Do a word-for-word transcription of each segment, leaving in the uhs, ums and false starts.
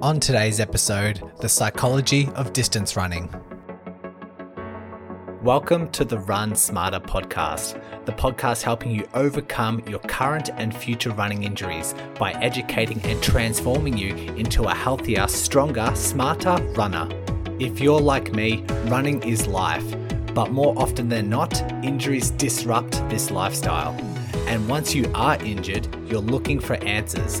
on today's episode, The Psychology of Distance Running. Welcome to the Run Smarter podcast, the podcast helping you overcome your current and future running injuries by educating and transforming you into a healthier, stronger, smarter runner. If you're like me, running is life, but more often than not, injuries disrupt this lifestyle. And once you are injured, you're looking for answers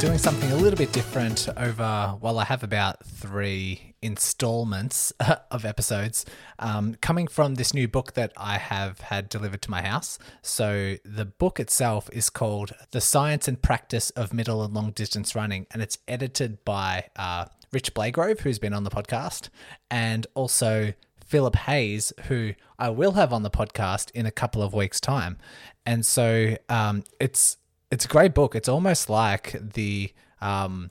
Doing something a little bit different over, well, I have about three installments of episodes um, coming from this new book that I have had delivered to my house. So the book itself is called The Science and Practice of Middle and Long Distance Running, and it's edited by uh, Rich Blagrove, who's been on the podcast, and also Philip Hayes, who I will have on the podcast in a couple of weeks' time. And so um, it's It's a great book. It's almost like the um,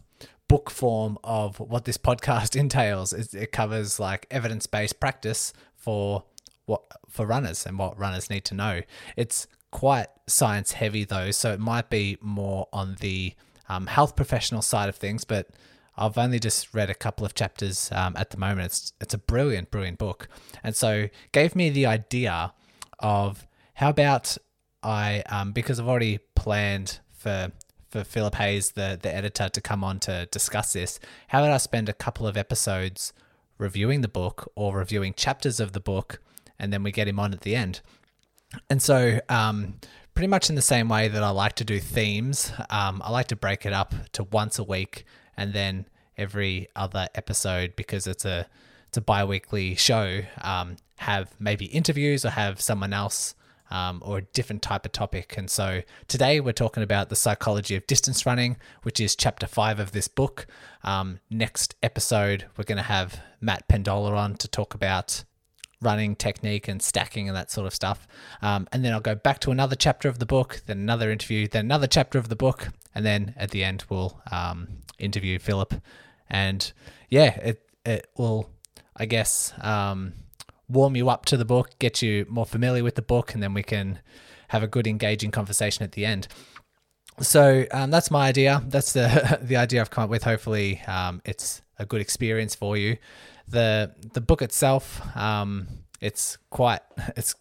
book form of what this podcast entails. It, it covers like evidence-based practice for what for runners and what runners need to know. It's quite science-heavy though, so it might be more on the um, health professional side of things, but I've only just read a couple of chapters um, at the moment. It's, it's a brilliant, brilliant book. And so gave me the idea of how about I, um, because I've already planned for for Philip Hayes, the, the editor, to come on to discuss this, how would I spend a couple of episodes reviewing the book or reviewing chapters of the book, and then we get him on at the end. And so um, pretty much in the same way that I like to do themes, um, I like to break it up to once a week and then every other episode, because it's a, it's a bi-weekly show, um, have maybe interviews or have someone else Um, or a different type of topic. And so today we're talking about the psychology of distance running, which is chapter five of this book. Um, next episode, we're going to have Matt Pendola on to talk about running technique and stacking and that sort of stuff. Um, and then I'll go back to another chapter of the book, then another interview, then another chapter of the book. And then at the end, we'll um, interview Philip. And yeah, it, it will, I guess, um, warm you up to the book, get you more familiar with the book, and then we can have a good engaging conversation at the end. So um, that's my idea. That's the the idea I've come up with. Hopefully um, it's a good experience for you. The the book itself, um, it's quite, it's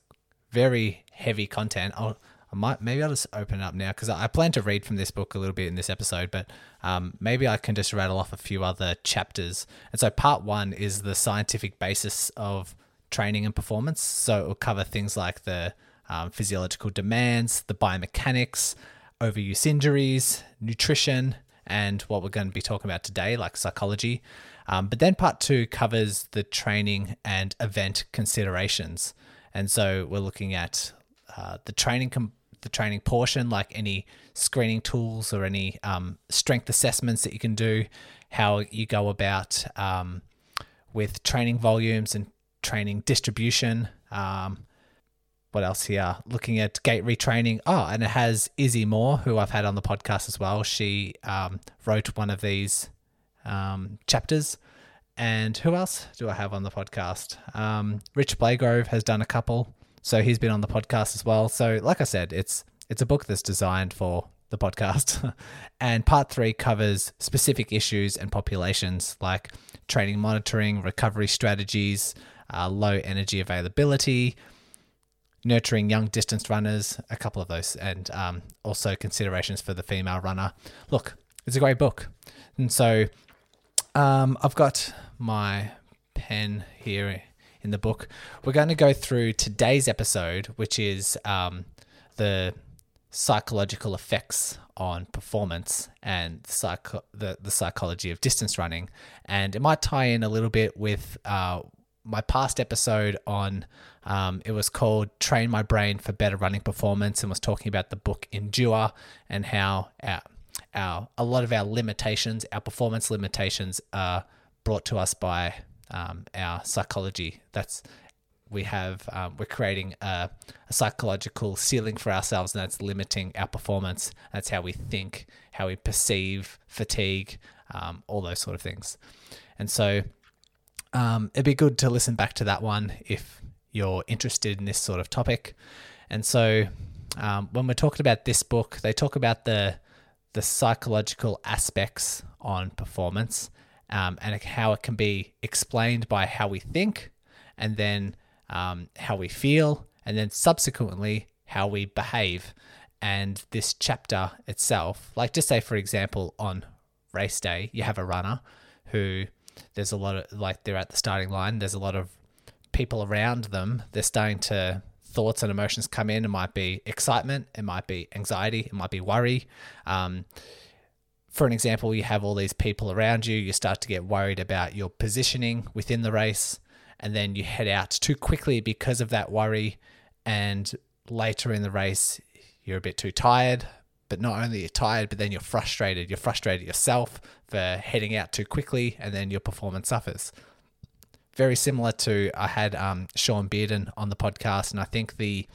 very heavy content. I'll, I might, maybe I'll just open it up now, because I plan to read from this book a little bit in this episode, but um, maybe I can just rattle off a few other chapters. And so part one is the scientific basis of training and performance. So it will cover things like the um, physiological demands, the biomechanics, overuse injuries, nutrition, and what we're going to be talking about today, like psychology. Um, but then part two covers the training and event considerations. And so we're looking at uh, the training com- the training portion, like any screening tools or any um, strength assessments that you can do, how you go about um, with training volumes and training distribution. Um, what else here? Looking at gait retraining. Oh, and it has Izzy Moore, who I've had on the podcast as well. She um, wrote one of these um, chapters. And who else do I have on the podcast? Um, Rich Blagrove has done a couple, so he's been on the podcast as well. So, like I said, it's it's a book that's designed for the podcast. And part three covers specific issues and populations, like training monitoring, recovery strategies, Uh, low energy availability, nurturing young distance runners, a couple of those, and um, also considerations for the female runner. Look, it's a great book. And so um, I've got my pen here in the book. We're going to go through today's episode, which is um, the psychological effects on performance and psycho- the, the psychology of distance running. And it might tie in a little bit with uh, my past episode on, um, it was called Train My Brain for Better Running Performance, and was talking about the book Endure and how our, our a lot of our limitations, our performance limitations, are brought to us by um, our psychology. That's we have, um, we're creating a, a psychological ceiling for ourselves, and that's limiting our performance. That's how we think, how we perceive fatigue, um, all those sort of things. And so um, it'd be good to listen back to that one if you're interested in this sort of topic. And so um, when we're talking about this book, they talk about the, the psychological aspects on performance um, and how it can be explained by how we think, and then Um, how we feel, and then subsequently how we behave. And this chapter itself, like just say, for example, on race day, you have a runner who there's a lot of, like they're at the starting line, there's a lot of people around them. They're starting to, thoughts and emotions come in. It might be excitement, it might be anxiety, it might be worry. Um, for an example, you have all these people around you, you start to get worried about your positioning within the race. And then you head out too quickly because of that worry. And later in the race, you're a bit too tired, but not only you're tired, but then you're frustrated. You're frustrated yourself for heading out too quickly, and then your performance suffers. Very similar to, I had um, Sean Bearden on the podcast, and I think the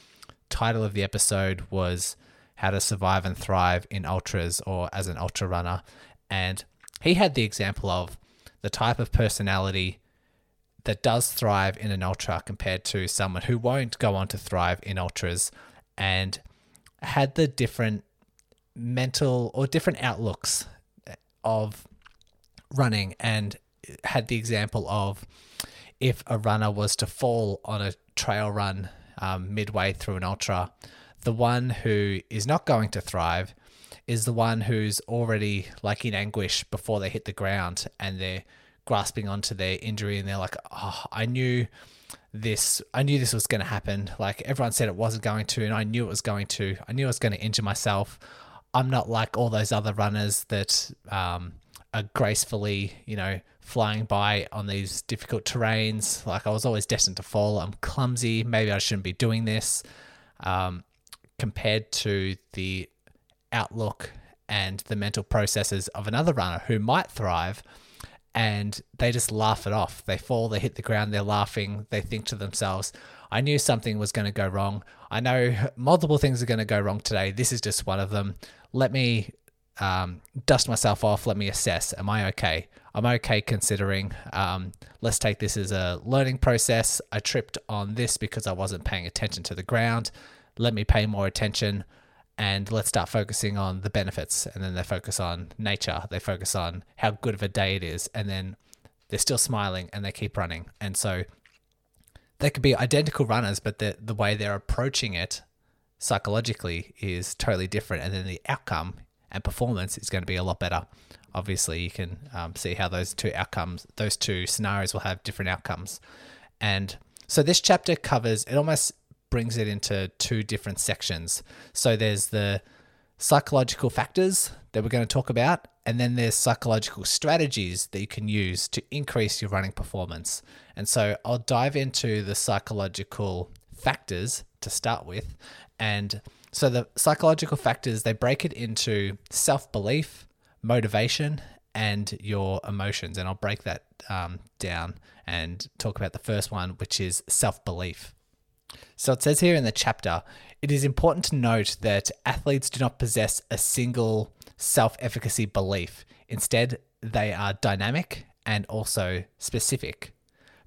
title of the episode was How to Survive and Thrive in Ultras, or as an ultra runner. And he had the example of the type of personality that does thrive in an ultra compared to someone who won't go on to thrive in ultras, and had the different mental or different outlooks of running, and had the example of if a runner was to fall on a trail run um, midway through an ultra, the one who is not going to thrive is the one who's already like in anguish before they hit the ground, and they're grasping onto their injury, and they're like, oh, I knew this, I knew this was going to happen. Like everyone said it wasn't going to, and I knew it was going to, I knew I was going to injure myself. I'm not like all those other runners that um, are gracefully, you know, flying by on these difficult terrains. Like I was always destined to fall. I'm clumsy. Maybe I shouldn't be doing this. Um, compared to the outlook and the mental processes of another runner who might thrive, and they just laugh it off. They fall, they hit the ground, they're laughing. They think to themselves, I knew something was going to go wrong. I know multiple things are going to go wrong today. This is just one of them. Let me um, dust myself off. Let me assess. Am I okay? I'm okay considering. Um, let's take this as a learning process. I tripped on this because I wasn't paying attention to the ground. Let me pay more attention, and let's start focusing on the benefits. And then they focus on nature. They focus on how good of a day it is. And then they're still smiling and they keep running. And so they could be identical runners, but the, the way they're approaching it psychologically is totally different. And then the outcome and performance is going to be a lot better. Obviously, you can um, see how those two outcomes, those two scenarios will have different outcomes. And so this chapter covers, it almost brings it into two different sections. So there's the psychological factors that we're going to talk about, and then there's psychological strategies that you can use to increase your running performance. And so I'll dive into the psychological factors to start with. And so the psychological factors, they break it into self-belief, motivation, and your emotions. And I'll break that um, down and talk about the first one, which is self-belief. So it says here in the chapter, it is important to note that athletes do not possess a single self-efficacy belief. Instead, they are dynamic and also specific.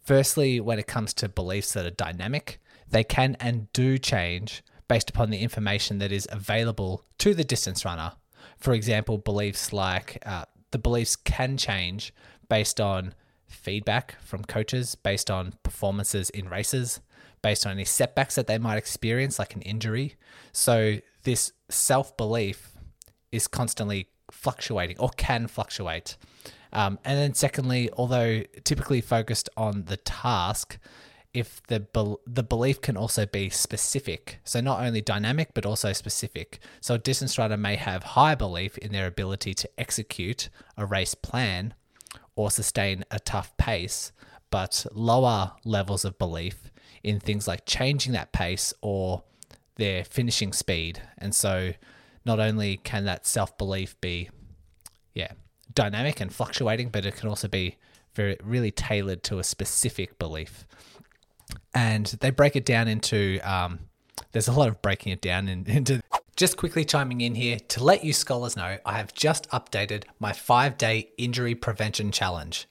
Firstly, when it comes to beliefs that are dynamic, they can and do change based upon the information that is available to the distance runner. For example, beliefs like uh, the beliefs can change based on feedback from coaches, based on performances in races, based on any setbacks that they might experience, like an injury. So this self-belief is constantly fluctuating, or can fluctuate. Um, and then secondly, although typically focused on the task, if the be- the belief can also be specific. So not only dynamic, but also specific. So a distance runner may have high belief in their ability to execute a race plan or sustain a tough pace, but lower levels of belief in things like changing that pace or their finishing speed. And so not only can that self-belief be, yeah, dynamic and fluctuating, but it can also be very really tailored to a specific belief. And they break it down into, um, there's a lot of breaking it down in, into... Just quickly chiming in here to let you scholars know, I have just updated my five-day injury prevention challenge.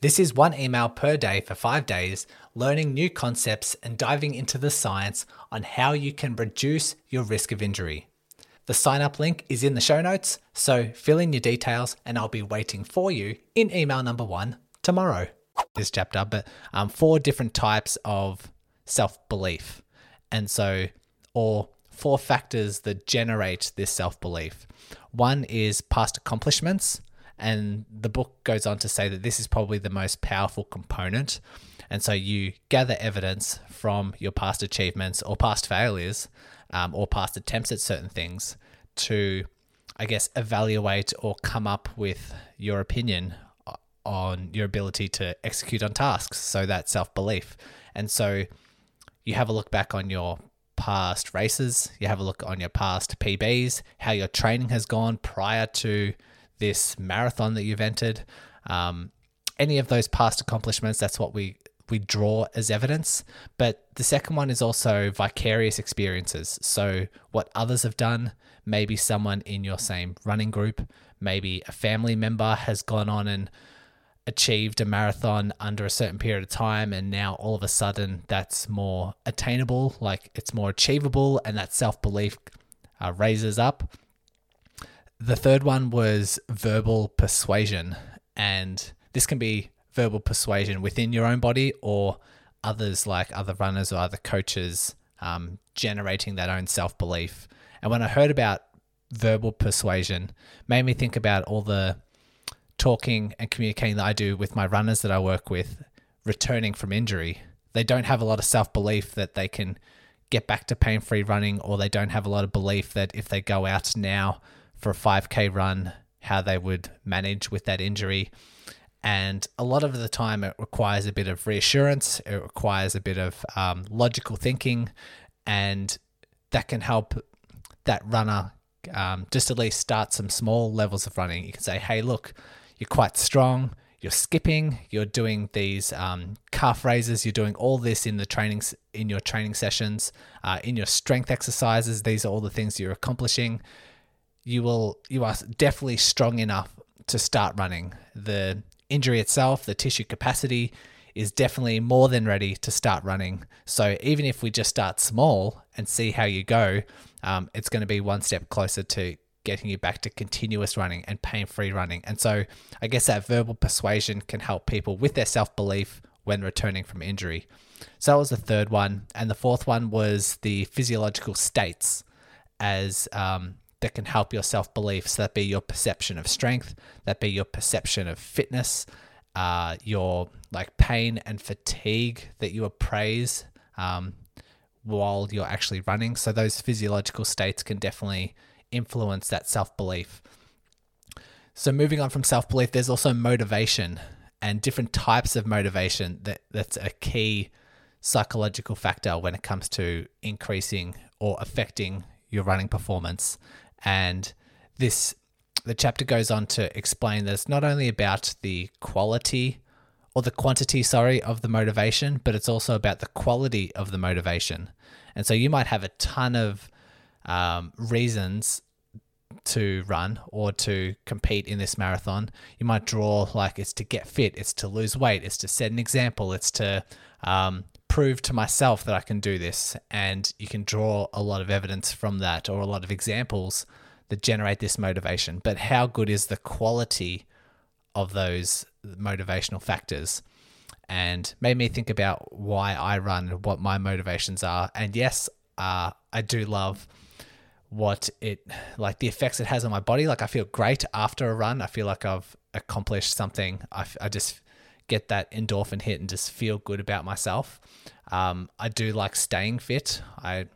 This is one email per day for five days, learning new concepts and diving into the science on how you can reduce your risk of injury. The sign-up link is in the show notes, so fill in your details and I'll be waiting for you in email number one tomorrow. This chapter, but um, four different types of self-belief. And so, or four factors that generate this self-belief. One is past accomplishments. And the book goes on to say that this is probably the most powerful component. And so you gather evidence from your past achievements or past failures um, or past attempts at certain things to, I guess, evaluate or come up with your opinion on your ability to execute on tasks. So that's self-belief. And so you have a look back on your past races. You have a look on your past P Bs, how your training has gone prior to this marathon that you've entered, um, any of those past accomplishments. That's what we, we draw as evidence. But the second one is also vicarious experiences. So what others have done, maybe someone in your same running group, maybe a family member has gone on and achieved a marathon under a certain period of time. And now all of a sudden that's more attainable, like it's more achievable, and that self-belief uh, raises up. The third one was verbal persuasion, and this can be verbal persuasion within your own body or others, like other runners or other coaches, um, generating that own self-belief. And when I heard about verbal persuasion, made me think about all the talking and communicating that I do with my runners that I work with returning from injury. They don't have a lot of self-belief that they can get back to pain-free running, or they don't have a lot of belief that if they go out now for a five K run, how they would manage with that injury. And a lot of the time it requires a bit of reassurance. It requires a bit of um, logical thinking, and that can help that runner um, just at least start some small levels of running. You can say, hey, look, you're quite strong. You're skipping, you're doing these um, calf raises, you're doing all this in the trainings, in your training sessions, uh, in your strength exercises. These are all the things you're accomplishing. You will, you are definitely strong enough to start running. The injury itself, the tissue capacity is definitely more than ready to start running. So even if we just start small and see how you go, um, it's going to be one step closer to getting you back to continuous running and pain-free running. And so I guess that verbal persuasion can help people with their self-belief when returning from injury. So that was the third one. And the fourth one was the physiological states as, um, that can help your self-belief. So that be your perception of strength, that be your perception of fitness, uh, your like pain and fatigue that you appraise um, while you're actually running. So those physiological states can definitely influence that self-belief. So moving on from self-belief, there's also motivation and different types of motivation. That, that's a key psychological factor when it comes to increasing or affecting your running performance. And this, the chapter goes on to explain that it's not only about the quality or the quantity, sorry, of the motivation, but it's also about the quality of the motivation. And so you might have a ton of um, reasons to run or to compete in this marathon. You might draw like it's to get fit, it's to lose weight, it's to set an example, it's to um, prove to myself that I can do this. And you can draw a lot of evidence from that or a lot of examples that generate this motivation. But how good is the quality of those motivational factors? And made me think about why I run and what my motivations are. And yes, uh, I do love what it, like the effects it has on my body. Like I feel great after a run. I feel like I've accomplished something. I, I just get that endorphin hit and just feel good about myself. Um, I do like staying fit. I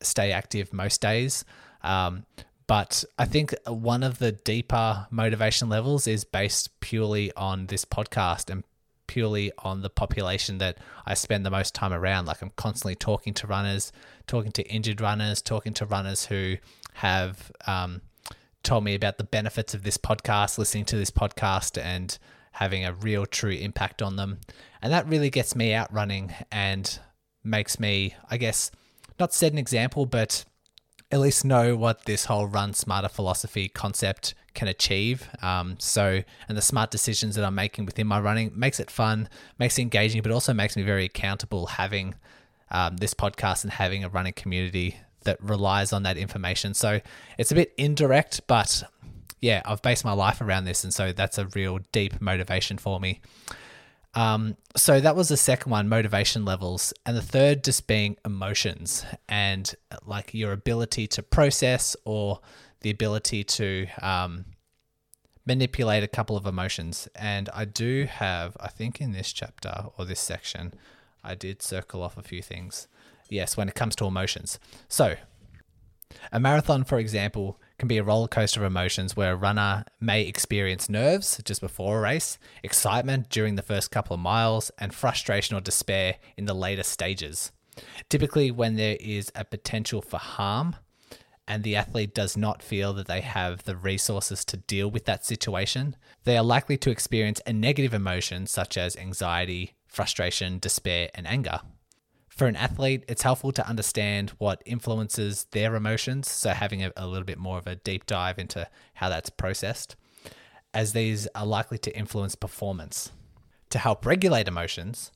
stay active most days. Um, but I think one of the deeper motivation levels is based purely on this podcast and purely on the population that I spend the most time around. Like, I'm constantly talking to runners, talking to injured runners, talking to runners who have um, told me about the benefits of this podcast, listening to this podcast and having a real true impact on them. And that really gets me out running and makes me, I guess, not set an example, but at least know what this whole Run Smarter philosophy concept can achieve. Um, so, and the smart decisions that I'm making within my running makes it fun, makes it engaging, but also makes me very accountable having um, this podcast and having a running community that relies on that information. So it's a bit indirect, but yeah, I've based my life around this. And so that's a real deep motivation for me. Um, so that was the second one, motivation levels. And the third just being emotions and like your ability to process or the ability to um, manipulate a couple of emotions. And I do have, I think in this chapter or this section, I did circle off a few things. Yes, when it comes to emotions. So a marathon, for example, can be a roller coaster of emotions where a runner may experience nerves just before a race, excitement during the first couple of miles, and frustration or despair in the later stages. Typically, when there is a potential for harm and the athlete does not feel that they have the resources to deal with that situation, they are likely to experience a negative emotion such as anxiety, frustration, despair, and anger. For an athlete, it's helpful to understand what influences their emotions, so having a, a little bit more of a deep dive into how that's processed, as these are likely to influence performance. To help regulate emotions,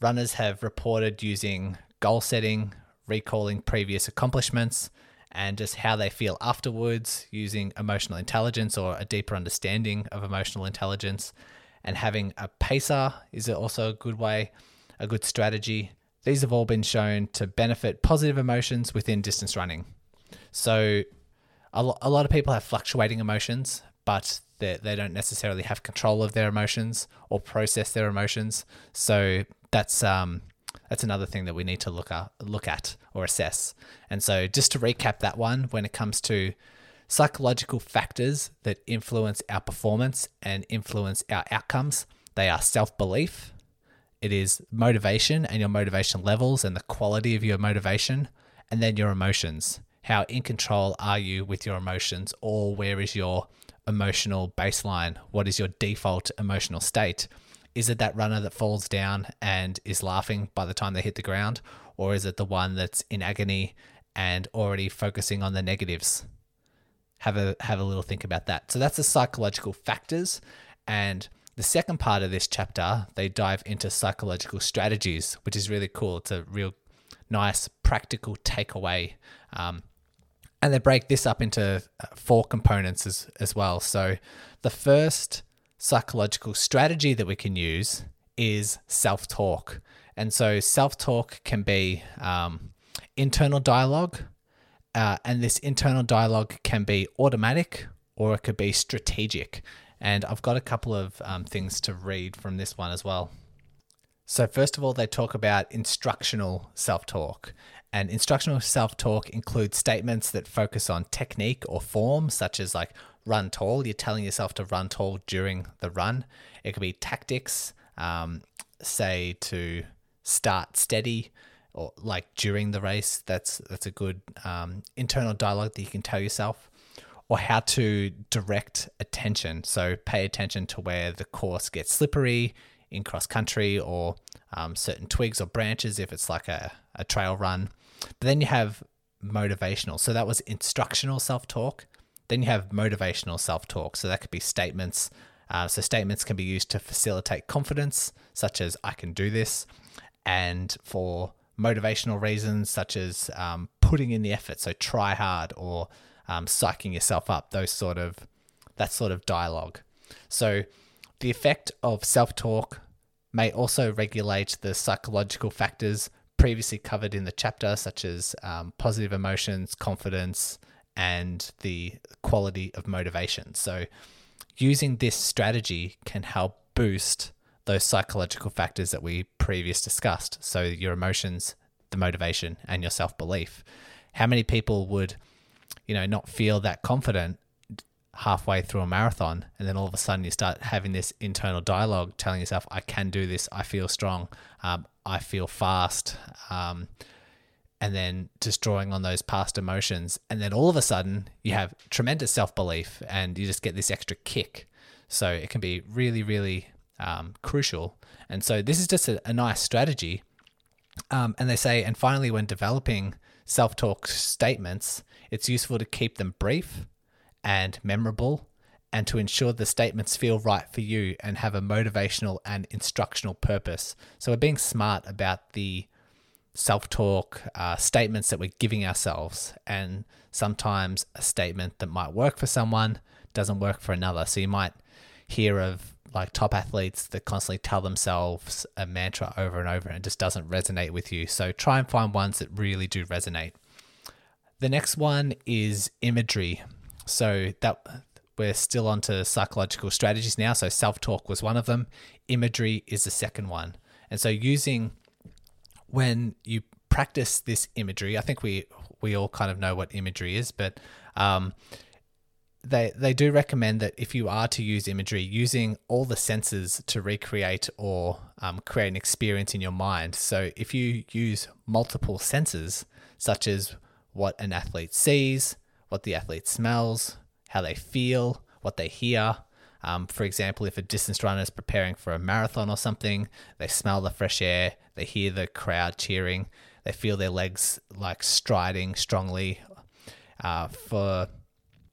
runners have reported using goal setting, recalling previous accomplishments, and just how they feel afterwards, using emotional intelligence or a deeper understanding of emotional intelligence, and having a pacer is also a good way, a good strategy. These have all been shown to benefit positive emotions within distance running. So a lot of people have fluctuating emotions, but they they don't necessarily have control of their emotions or process their emotions. So that's um that's another thing that we need to look at, look at or assess. And so just to recap that one, when it comes to psychological factors that influence our performance and influence our outcomes, they are self-belief, it is motivation and your motivation levels and the quality of your motivation, and then your emotions. How in control are you with your emotions, or where is your emotional baseline? What is your default emotional state? Is it that runner that falls down and is laughing by the time they hit the ground, or is it the one that's in agony and already focusing on the negatives? Have a have a little think about that. So that's the psychological factors. And the second part of this chapter, they dive into psychological strategies, which is really cool. It's a real nice practical takeaway. Um, and they break this up into four components as, as well. So the first psychological strategy that we can use is self-talk. And so self-talk can be um, internal dialogue, uh, and this internal dialogue can be automatic or it could be strategic. And I've got a couple of um, things to read from this one as well. So first of all, they talk about instructional self-talk. And instructional self-talk includes statements that focus on technique or form, such as like run tall. You're telling yourself to run tall during the run. It could be tactics, um, say to start steady or like during the race. That's, that's a good um, internal dialogue that you can tell yourself. Or how to direct attention. So pay attention to where the course gets slippery in cross country, or um, certain twigs or branches if it's like a, a trail run. But then you have motivational. So that was instructional self-talk. Then you have motivational self-talk. So that could be statements. Uh, so statements can be used to facilitate confidence, such as I can do this. And for motivational reasons, such as um, putting in the effort. So try hard, or Um, psyching yourself up, those sort of, that sort of dialogue. So the effect of self-talk may also regulate the psychological factors previously covered in the chapter, such as um, positive emotions, confidence, and the quality of motivation. So using this strategy can help boost those psychological factors that we previously discussed. So your emotions, the motivation, and your self-belief. How many people would, you know, not feel that confident halfway through a marathon, and then all of a sudden you start having this internal dialogue telling yourself, I can do this, I feel strong, um, I feel fast, um, and then just drawing on those past emotions. And then all of a sudden you have tremendous self-belief and you just get this extra kick. So it can be really, really um, crucial. And so this is just a, a nice strategy. Um, and they say, and finally, when developing self-talk statements, it's useful to keep them brief and memorable, and to ensure the statements feel right for you and have a motivational and instructional purpose. So we're being smart about the self-talk uh, statements that we're giving ourselves, and sometimes a statement that might work for someone doesn't work for another. So you might hear of like top athletes that constantly tell themselves a mantra over and over and it just doesn't resonate with you. So try and find ones that really do resonate. The next one is imagery. So that we're still onto psychological strategies now. So self-talk was one of them. Imagery is the second one. And so using, when you practice this imagery, I think we we all kind of know what imagery is, but um, they they do recommend that if you are to use imagery, using all the senses to recreate or um, create an experience in your mind. So if you use multiple senses, such as what an athlete sees, what the athlete smells, how they feel, what they hear. Um, for example, if a distance runner is preparing for a marathon or something, they smell the fresh air, they hear the crowd cheering, they feel their legs like striding strongly. Uh, for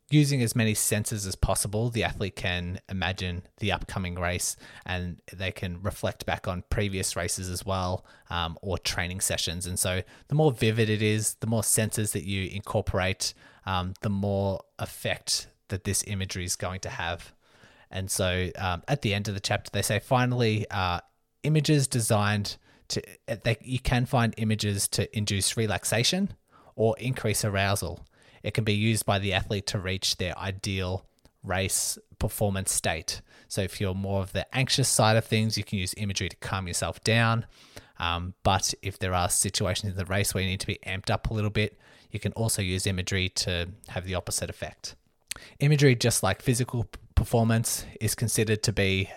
using as many senses as possible, the athlete can imagine the upcoming race and they can reflect back on previous races as well, um, or training sessions. And so the more vivid it is, the more senses that you incorporate, Um, the more effect that this imagery is going to have. And so um, at the end of the chapter, they say, finally, uh, images designed to, they, you can find images to induce relaxation or increase arousal. It can be used by the athlete to reach their ideal race performance state. So if you're more of the anxious side of things, you can use imagery to calm yourself down. Um, but if there are situations in the race where you need to be amped up a little bit, you can also use imagery to have the opposite effect. Imagery, just like physical performance, is considered to be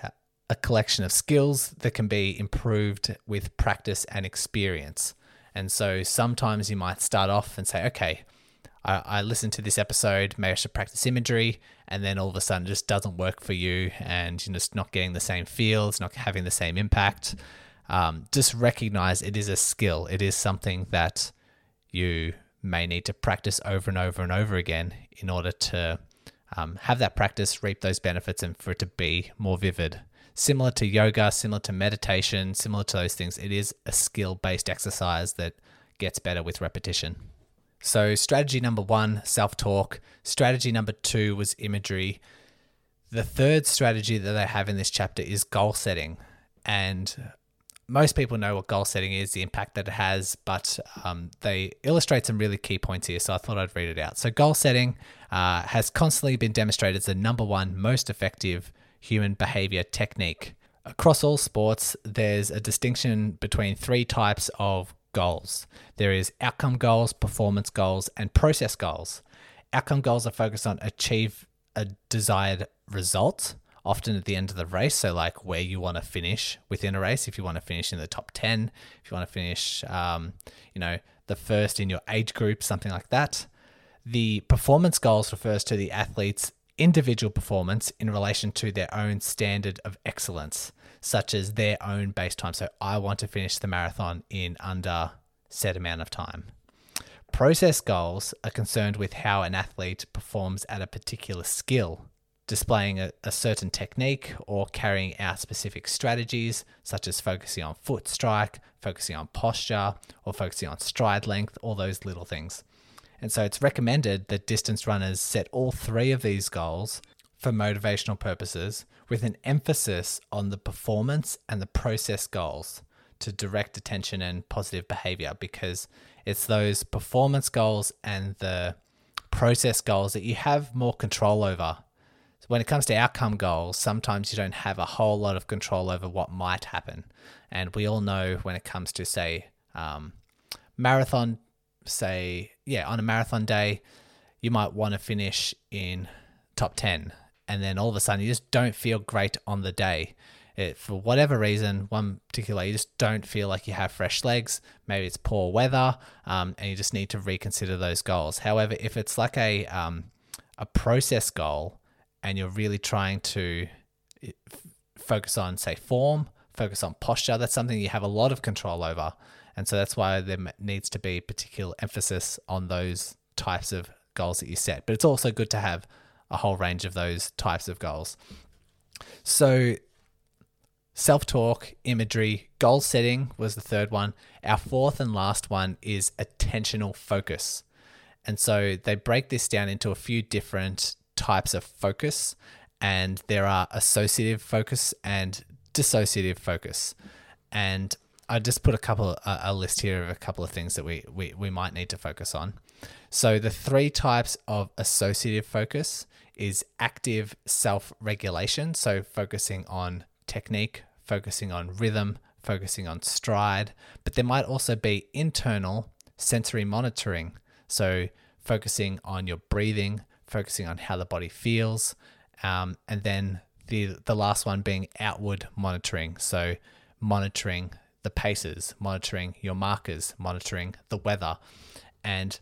a collection of skills that can be improved with practice and experience. And so sometimes you might start off and say, okay, I, I listened to this episode, maybe I should practice imagery, and then all of a sudden it just doesn't work for you and you're just not getting the same feels, not having the same impact. Um, just recognize it is a skill. It is something that you may need to practice over and over and over again in order to um, have that practice, reap those benefits, and for it to be more vivid. Similar to yoga, similar to meditation, similar to those things, it is a skill-based exercise that gets better with repetition. So strategy number one, self-talk. Strategy number two was imagery. The third strategy that they have in this chapter is goal setting. And most people know what goal setting is, the impact that it has, but um, they illustrate some really key points here, so I thought I'd read it out. So goal setting uh, has constantly been demonstrated as the number one most effective human behavior technique. Across all sports, there's a distinction between three types of goals. There is outcome goals, performance goals, and process goals. Outcome goals are focused on achieve a desired result, often at the end of the race, so like where you want to finish within a race, if you want to finish in the top ten, if you want to finish, um, you know, the first in your age group, something like that. The performance goals refers to the athlete's individual performance in relation to their own standard of excellence, such as their own base time. So I want to finish the marathon in under set amount of time. Process goals are concerned with how an athlete performs at a particular skill, displaying a, a certain technique or carrying out specific strategies, such as focusing on foot strike, focusing on posture, or focusing on stride length, all those little things. And so it's recommended that distance runners set all three of these goals for motivational purposes, with an emphasis on the performance and the process goals to direct attention and positive behavior, because it's those performance goals and the process goals that you have more control over. when it comes to outcome goals, sometimes you don't have a whole lot of control over what might happen. And we all know when it comes to, say, um, marathon, say, yeah, on a marathon day, you might want to finish in top ten. And then all of a sudden, you just don't feel great on the day. It, for whatever reason, one particular, you just don't feel like you have fresh legs. Maybe it's poor weather, um, and you just need to reconsider those goals. However, if it's like a um, a process goal and you're really trying to f- focus on, say, form, focus on posture, that's something you have a lot of control over. And so that's why there needs to be particular emphasis on those types of goals that you set. But it's also good to have a whole range of those types of goals. So self-talk, imagery, goal setting was the third one. Our fourth and last one is attentional focus. And so they break this down into a few different types of focus, and there are associative focus and dissociative focus. And I just put a couple, a, a list here of a couple of things that we, we, we might need to focus on. So the three types of associative focus is active self-regulation. So focusing on technique, focusing on rhythm, focusing on stride, but there might also be internal sensory monitoring. So focusing on your breathing, focusing on how the body feels, um, and then the the last one being outward monitoring. So monitoring the paces, monitoring your markers, monitoring the weather. And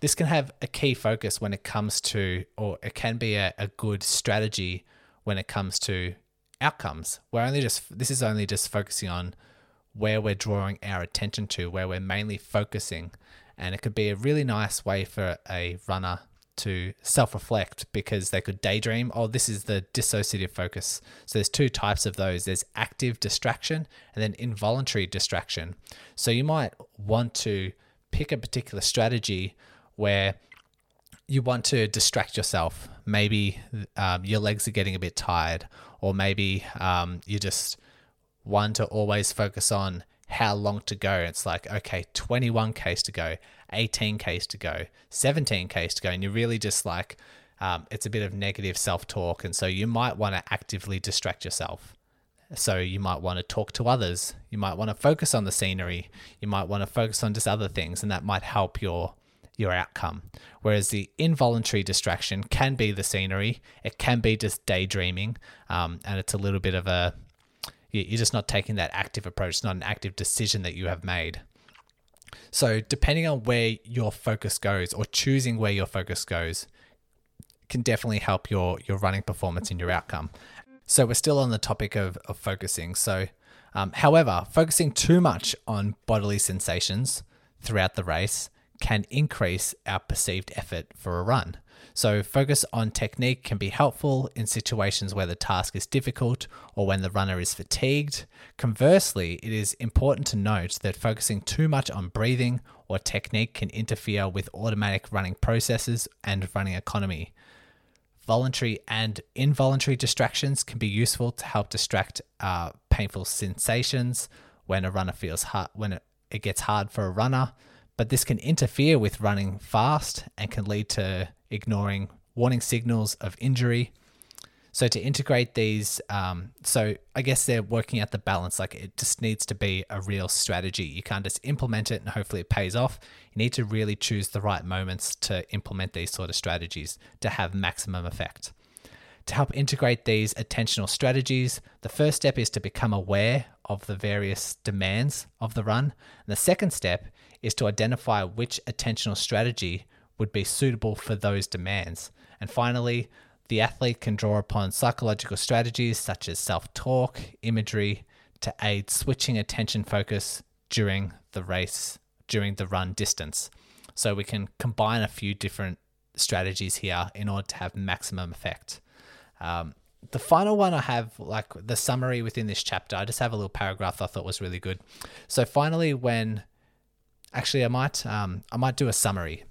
this can have a key focus when it comes to, or it can be a, a good strategy when it comes to outcomes. We're only just, this is only just focusing on where we're drawing our attention to, where we're mainly focusing. And it could be a really nice way for a runner to self-reflect, because they could daydream. Oh, this is the dissociative focus. So there's two types of those. There's active distraction and then involuntary distraction. So you might want to pick a particular strategy where you want to distract yourself. Maybe um, your legs are getting a bit tired, or maybe um, you just want to always focus on how long to go. It's like, okay, twenty-one Ks to go, eighteen Ks to go, seventeen Ks to go. And you're really just like, um, it's a bit of negative self-talk. And so you might want to actively distract yourself. So you might want to talk to others. You might want to focus on the scenery. You might want to focus on just other things, and that might help your your outcome. Whereas the involuntary distraction can be the scenery. It can be just daydreaming. Um, and it's a little bit of a, you're just not taking that active approach. It's not an active decision that you have made. So depending on where your focus goes, or choosing where your focus goes, can definitely help your, your running performance and your outcome. So we're still on the topic of, of focusing. So, um, however, focusing too much on bodily sensations throughout the race can increase our perceived effort for a run. So focus on technique can be helpful in situations where the task is difficult or when the runner is fatigued. Conversely, it is important to note that focusing too much on breathing or technique can interfere with automatic running processes and running economy. Voluntary and involuntary distractions can be useful to help distract uh, painful sensations when a runner feels hard, when it gets hard for a runner. But this can interfere with running fast and can lead to ignoring warning signals of injury. So to integrate these, um, so I guess they're working out the balance. Like, it just needs to be a real strategy. You can't just implement it and hopefully it pays off. You need to really choose the right moments to implement these sort of strategies to have maximum effect. To help integrate these attentional strategies, the first step is to become aware of the various demands of the run. And the second step is to identify which attentional strategy would be suitable for those demands. And finally, the athlete can draw upon psychological strategies such as self-talk, imagery, to aid switching attention focus during the race, during the run distance. So we can combine a few different strategies here in order to have maximum effect. Um, the final one I have, like the summary within this chapter, I just have a little paragraph that I thought was really good. So finally, when Actually, I might um, I might do a summary.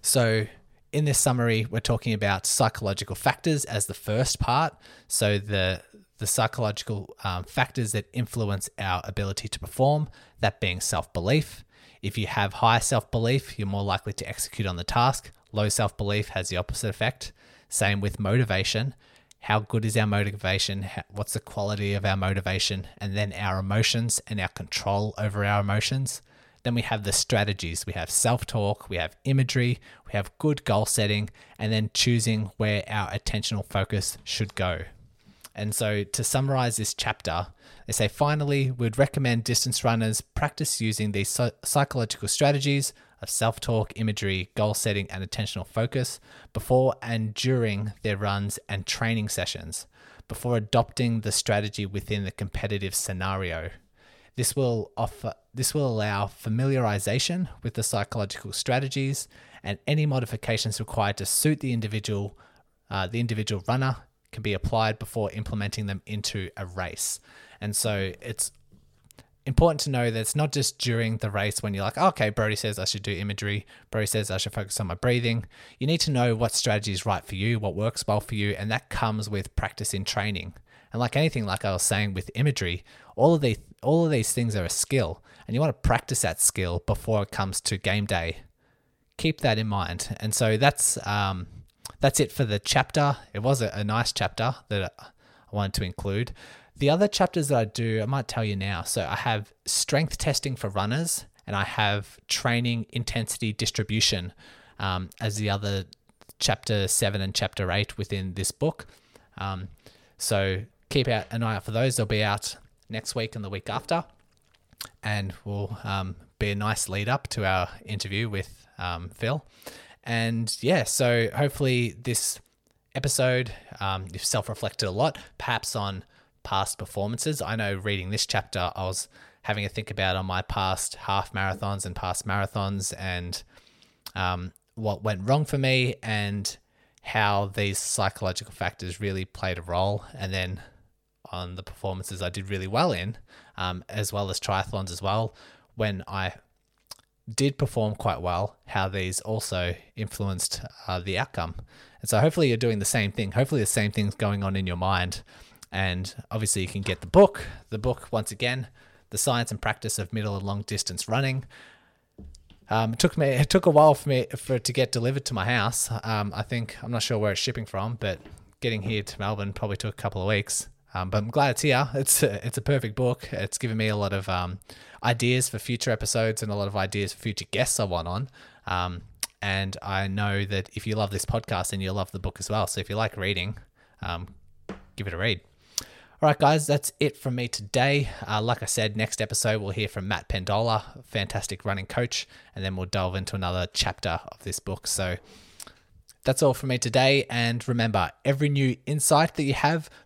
So in this summary, we're talking about psychological factors as the first part. So the the psychological um, factors that influence our ability to perform, that being self-belief. If you have high self-belief, you're more likely to execute on the task. Low self-belief has the opposite effect. Same with motivation. How good is our motivation? What's the quality of our motivation? And then our emotions and our control over our emotions. Then we have the strategies. We have self-talk, we have imagery, we have good goal setting, and then choosing where our attentional focus should go. And so to summarize this chapter, they say, finally, we'd recommend distance runners practice using these psychological strategies of self-talk, imagery, goal setting, and attentional focus before and during their runs and training sessions, before adopting the strategy within the competitive scenario. This will offer, this will allow familiarization with the psychological strategies and any modifications required to suit the individual, uh, the individual runner can be applied before implementing them into a race. And so it's important to know that it's not just during the race when you're like, oh, okay, Brodie says I should do imagery. Brodie says I should focus on my breathing. You need to know what strategy is right for you, what works well for you, and that comes with practice in training. And like anything, like I was saying with imagery, all of these, all of these things are a skill, and you want to practice that skill before it comes to game day. Keep that in mind. And so that's um, that's it for the chapter. It was a, a nice chapter that I wanted to include. The other chapters that I do, I might tell you now. So I have strength testing for runners, and I have training intensity distribution um, as the other chapter seven and chapter eight within this book. Um, so keep out an eye out for those. They'll be out next week and the week after, and will um, be a nice lead up to our interview with um, Phil. And yeah, so hopefully this episode, um, you've self-reflected a lot, perhaps on past performances. I know reading this chapter, I was having a think about on my past half marathons and past marathons and um, what went wrong for me and how these psychological factors really played a role. And then on the performances I did really well in, um, as well as triathlons as well, when I did perform quite well, how these also influenced uh, the outcome. And so hopefully you're doing the same thing. Hopefully the same thing's going on in your mind. And obviously you can get the book. The book, once again, The Science and Practice of Middle and Long Distance Running. Um, it took me, it took a while for me for it to get delivered to my house. Um, I think, I'm not sure where it's shipping from, but getting here to Melbourne probably took a couple of weeks. Um, but I'm glad it's here. It's a, it's a perfect book. It's given me a lot of um, ideas for future episodes and a lot of ideas for future guests I want on. Um, and I know that if you love this podcast, then you'll love the book as well. So if you like reading, um, give it a read. All right, guys, that's it from me today. Uh, like I said, next episode we'll hear from Matt Pendola, a fantastic running coach, and then we'll delve into another chapter of this book. So that's all from me today. And remember, every new insight that you have